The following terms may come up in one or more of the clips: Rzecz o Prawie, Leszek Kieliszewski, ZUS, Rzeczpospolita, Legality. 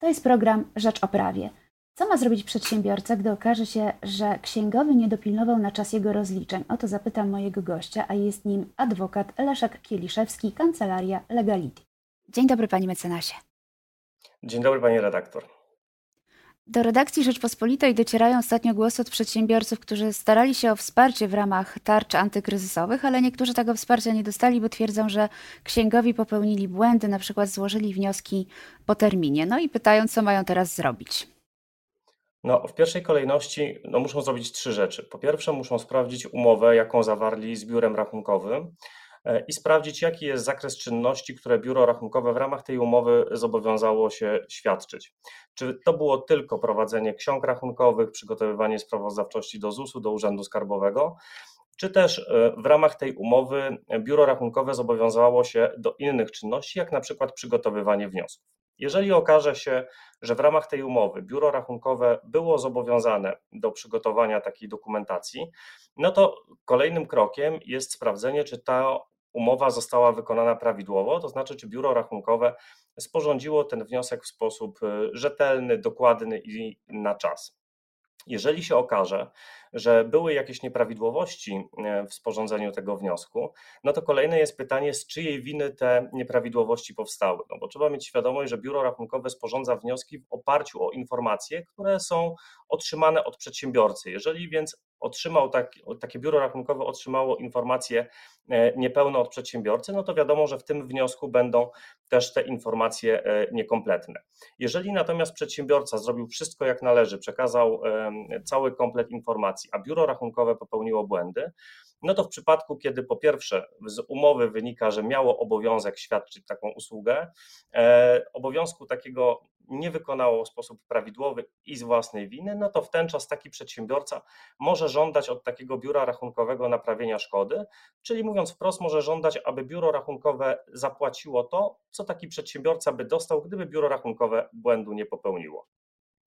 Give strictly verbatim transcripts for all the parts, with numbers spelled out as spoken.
To jest program Rzecz o Prawie. Co ma zrobić przedsiębiorca, gdy okaże się, że księgowy nie dopilnował na czas jego rozliczeń? O to zapytam mojego gościa, a jest nim adwokat Leszek Kieliszewski, kancelaria Legality. Dzień dobry, panie mecenasie. Dzień dobry, pani redaktor. Do redakcji Rzeczpospolitej docierają ostatnio głosy od przedsiębiorców, którzy starali się o wsparcie w ramach tarcz antykryzysowych, ale niektórzy tego wsparcia nie dostali, bo twierdzą, że księgowi popełnili błędy, na przykład złożyli wnioski po terminie. No i pytają, co mają teraz zrobić. No, w pierwszej kolejności no, muszą zrobić trzy rzeczy. Po pierwsze, muszą sprawdzić umowę, jaką zawarli z biurem rachunkowym i sprawdzić, jaki jest zakres czynności, które biuro rachunkowe w ramach tej umowy zobowiązało się świadczyć. Czy to było tylko prowadzenie ksiąg rachunkowych, przygotowywanie sprawozdawczości do zusu, do Urzędu Skarbowego, czy też w ramach tej umowy biuro rachunkowe zobowiązało się do innych czynności, jak na przykład przygotowywanie wniosków. Jeżeli okaże się, że w ramach tej umowy biuro rachunkowe było zobowiązane do przygotowania takiej dokumentacji, no to kolejnym krokiem jest sprawdzenie, czy ta umowa została wykonana prawidłowo, to znaczy, czy biuro rachunkowe sporządziło ten wniosek w sposób rzetelny, dokładny i na czas. Jeżeli się okaże, że były jakieś nieprawidłowości w sporządzeniu tego wniosku, no to kolejne jest pytanie, z czyjej winy te nieprawidłowości powstały. No bo trzeba mieć świadomość, że biuro rachunkowe sporządza wnioski w oparciu o informacje, które są otrzymane od przedsiębiorcy. Jeżeli więc otrzymał tak, takie biuro rachunkowe otrzymało informacje niepełne od przedsiębiorcy, no to wiadomo, że w tym wniosku będą też te informacje niekompletne. Jeżeli natomiast przedsiębiorca zrobił wszystko jak należy, przekazał cały komplet informacji, a biuro rachunkowe popełniło błędy, no to w przypadku, kiedy po pierwsze z umowy wynika, że miało obowiązek świadczyć taką usługę, obowiązku takiego nie wykonało w sposób prawidłowy i z własnej winy, no to w ten czas taki przedsiębiorca może żądać od takiego biura rachunkowego naprawienia szkody, czyli mówiąc wprost, może żądać, aby biuro rachunkowe zapłaciło to, co taki przedsiębiorca by dostał, gdyby biuro rachunkowe błędu nie popełniło.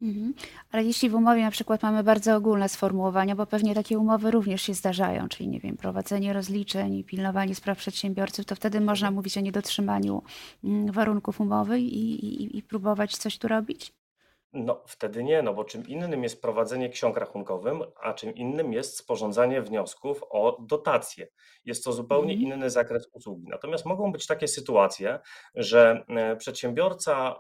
Mhm. Ale jeśli w umowie na przykład mamy bardzo ogólne sformułowania, bo pewnie takie umowy również się zdarzają, czyli nie wiem, prowadzenie rozliczeń i pilnowanie spraw przedsiębiorców, to wtedy można mówić o niedotrzymaniu warunków umowy i, i, i próbować coś tu robić? No wtedy nie, no bo czym innym jest prowadzenie ksiąg rachunkowych, a czym innym jest sporządzanie wniosków o dotacje. Jest to zupełnie mm. inny zakres usługi. Natomiast mogą być takie sytuacje, że przedsiębiorca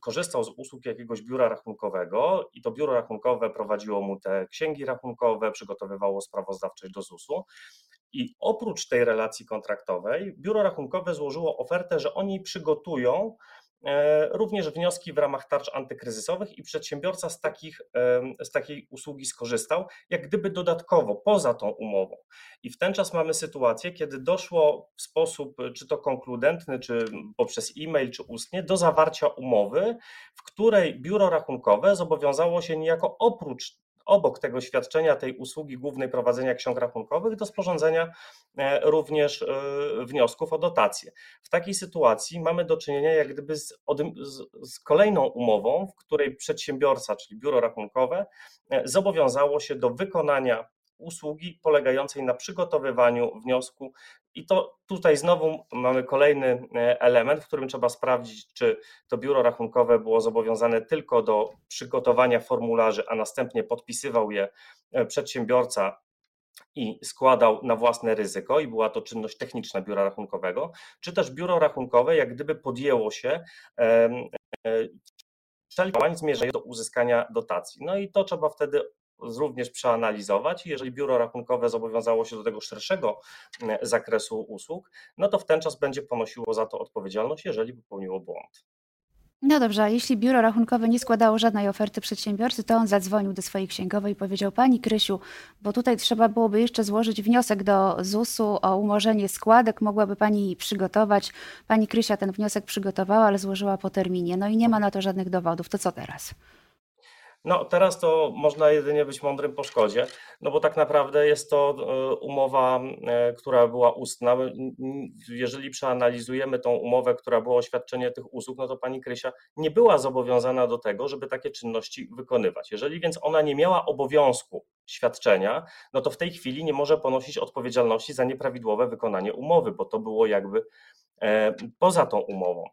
korzystał z usług jakiegoś biura rachunkowego i to biuro rachunkowe prowadziło mu te księgi rachunkowe, przygotowywało sprawozdawczość do zusu. I oprócz tej relacji kontraktowej biuro rachunkowe złożyło ofertę, że oni przygotują również wnioski w ramach tarcz antykryzysowych i przedsiębiorca z, takich, z takiej usługi skorzystał, jak gdyby dodatkowo, poza tą umową. I w ten czas mamy sytuację, kiedy doszło w sposób czy to konkludentny, czy poprzez e-mail, czy ustnie, do zawarcia umowy, w której biuro rachunkowe zobowiązało się niejako oprócz obok tego świadczenia, tej usługi głównej prowadzenia ksiąg rachunkowych do sporządzenia również wniosków o dotacje. W takiej sytuacji mamy do czynienia jak gdyby z, z kolejną umową, w której przedsiębiorca, czyli biuro rachunkowe, zobowiązało się do wykonania usługi polegającej na przygotowywaniu wniosku i to tutaj znowu mamy kolejny element, w którym trzeba sprawdzić, czy to biuro rachunkowe było zobowiązane tylko do przygotowania formularzy, a następnie podpisywał je przedsiębiorca i składał na własne ryzyko i była to czynność techniczna biura rachunkowego, czy też biuro rachunkowe jak gdyby podjęło się wszelkich działań zmierzających do uzyskania dotacji. No i to trzeba wtedy również przeanalizować i jeżeli biuro rachunkowe zobowiązało się do tego szerszego zakresu usług, no to w ten czas będzie ponosiło za to odpowiedzialność, jeżeli popełniło błąd. No dobrze, a jeśli biuro rachunkowe nie składało żadnej oferty przedsiębiorcy, to on zadzwonił do swojej księgowej i powiedział: pani Krysiu, bo tutaj trzeba byłoby jeszcze złożyć wniosek do zusu o umorzenie składek, mogłaby pani przygotować. Pani Krysia ten wniosek przygotowała, ale złożyła po terminie, no i nie ma na to żadnych dowodów, to co teraz? No teraz to można jedynie być mądrym po szkodzie, no bo tak naprawdę jest to umowa, która była ustna. Jeżeli przeanalizujemy tą umowę, która była o świadczenie tych usług, no to pani Krysia nie była zobowiązana do tego, żeby takie czynności wykonywać. Jeżeli więc ona nie miała obowiązku świadczenia, no to w tej chwili nie może ponosić odpowiedzialności za nieprawidłowe wykonanie umowy, bo to było jakby poza tą umową.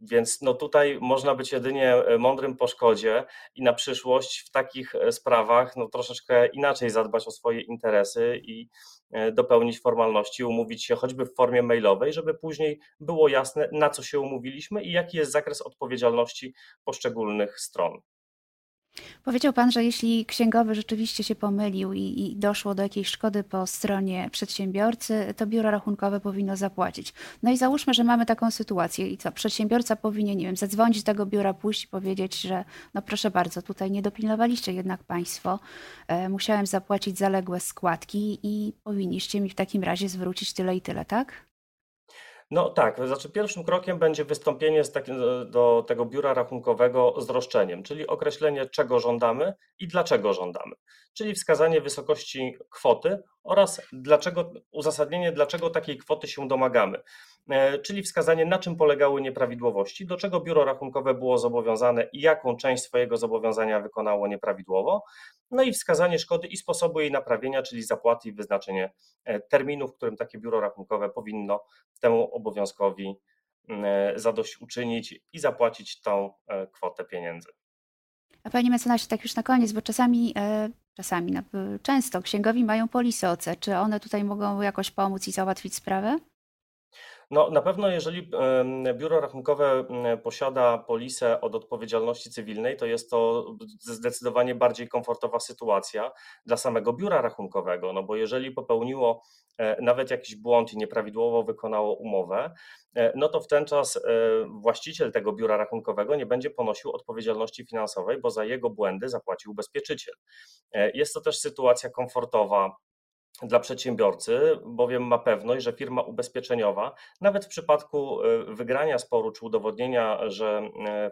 Więc no tutaj można być jedynie mądrym po szkodzie i na przyszłość w takich sprawach no troszeczkę inaczej zadbać o swoje interesy i dopełnić formalności, umówić się choćby w formie mailowej, żeby później było jasne, na co się umówiliśmy i jaki jest zakres odpowiedzialności poszczególnych stron. Powiedział pan, że jeśli księgowy rzeczywiście się pomylił i, i doszło do jakiejś szkody po stronie przedsiębiorcy, to biuro rachunkowe powinno zapłacić. No i załóżmy, że mamy taką sytuację i co? Przedsiębiorca powinien, nie wiem, zadzwonić do tego biura, pójść i powiedzieć, że no proszę bardzo, tutaj nie dopilnowaliście jednak państwo, e, musiałem zapłacić zaległe składki i powinniście mi w takim razie zwrócić tyle i tyle, tak? No tak, znaczy pierwszym krokiem będzie wystąpienie z takim, do tego biura rachunkowego z roszczeniem, czyli określenie, czego żądamy i dlaczego żądamy, czyli wskazanie wysokości kwoty oraz dlaczego, uzasadnienie, dlaczego takiej kwoty się domagamy, czyli wskazanie, na czym polegały nieprawidłowości, do czego biuro rachunkowe było zobowiązane i jaką część swojego zobowiązania wykonało nieprawidłowo, no i wskazanie szkody i sposobu jej naprawienia, czyli zapłaty i wyznaczenie terminu, w którym takie biuro rachunkowe powinno temu obowiązkowi zadośćuczynić i zapłacić tą kwotę pieniędzy. A panie mecenasie, tak już na koniec, bo czasami, czasami często księgowi mają polisoce. Czy one tutaj mogą jakoś pomóc i załatwić sprawę? No na pewno jeżeli biuro rachunkowe posiada polisę od odpowiedzialności cywilnej, to jest to zdecydowanie bardziej komfortowa sytuacja dla samego biura rachunkowego, no bo jeżeli popełniło nawet jakiś błąd i nieprawidłowo wykonało umowę, no to w ten czas właściciel tego biura rachunkowego nie będzie ponosił odpowiedzialności finansowej, bo za jego błędy zapłacił ubezpieczyciel. Jest to też sytuacja komfortowa dla przedsiębiorcy, bowiem ma pewność, że firma ubezpieczeniowa, nawet w przypadku wygrania sporu czy udowodnienia, że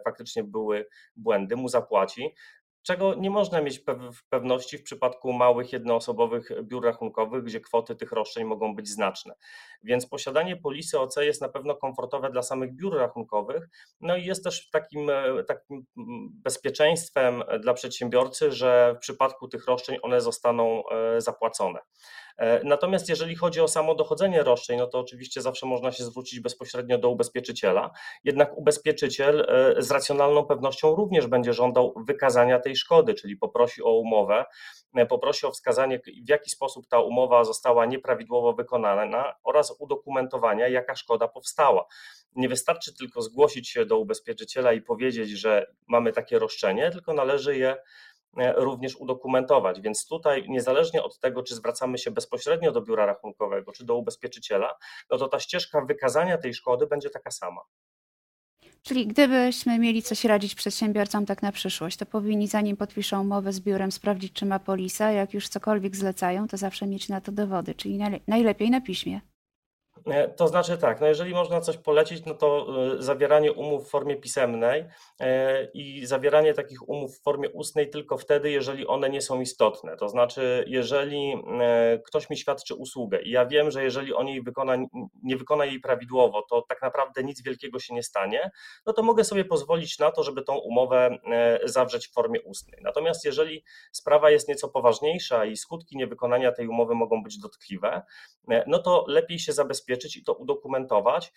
faktycznie były błędy, mu zapłaci, czego nie można mieć w pewności w przypadku małych, jednoosobowych biur rachunkowych, gdzie kwoty tych roszczeń mogą być znaczne. Więc posiadanie polisy O C jest na pewno komfortowe dla samych biur rachunkowych, no i jest też takim, takim bezpieczeństwem dla przedsiębiorcy, że w przypadku tych roszczeń one zostaną zapłacone. Natomiast jeżeli chodzi o samo dochodzenie roszczeń, no to oczywiście zawsze można się zwrócić bezpośrednio do ubezpieczyciela, jednak ubezpieczyciel z racjonalną pewnością również będzie żądał wykazania tej szkody, czyli poprosi o umowę, poprosi o wskazanie, w jaki sposób ta umowa została nieprawidłowo wykonana oraz udokumentowania, jaka szkoda powstała. Nie wystarczy tylko zgłosić się do ubezpieczyciela i powiedzieć, że mamy takie roszczenie, tylko należy je również udokumentować, więc tutaj niezależnie od tego, czy zwracamy się bezpośrednio do biura rachunkowego, czy do ubezpieczyciela, no to ta ścieżka wykazania tej szkody będzie taka sama. Czyli gdybyśmy mieli coś radzić przedsiębiorcom tak na przyszłość, to powinni zanim podpiszą umowę z biurem sprawdzić, czy ma polisa, jak już cokolwiek zlecają, to zawsze mieć na to dowody, czyli najlepiej na piśmie. To znaczy tak, no jeżeli można coś polecić, no to zawieranie umów w formie pisemnej i zawieranie takich umów w formie ustnej tylko wtedy, jeżeli one nie są istotne. To znaczy, jeżeli ktoś mi świadczy usługę i ja wiem, że jeżeli on jej wykona, nie wykona jej prawidłowo, to tak naprawdę nic wielkiego się nie stanie, no to mogę sobie pozwolić na to, żeby tą umowę zawrzeć w formie ustnej. Natomiast jeżeli sprawa jest nieco poważniejsza i skutki niewykonania tej umowy mogą być dotkliwe, no to lepiej się zabezpieczyć i to udokumentować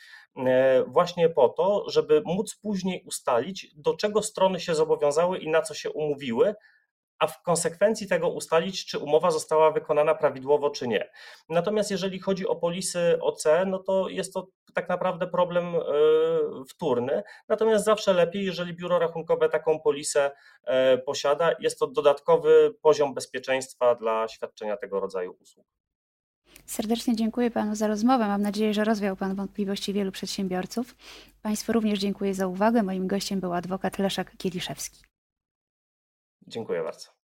właśnie po to, żeby móc później ustalić, do czego strony się zobowiązały i na co się umówiły, a w konsekwencji tego ustalić, czy umowa została wykonana prawidłowo, czy nie. Natomiast jeżeli chodzi o polisy O C, no to jest to tak naprawdę problem wtórny, natomiast zawsze lepiej, jeżeli biuro rachunkowe taką polisę posiada, jest to dodatkowy poziom bezpieczeństwa dla świadczenia tego rodzaju usług. Serdecznie dziękuję panu za rozmowę. Mam nadzieję, że rozwiał pan wątpliwości wielu przedsiębiorców. Państwu również dziękuję za uwagę. Moim gościem był adwokat Leszek Kieliszewski. Dziękuję bardzo.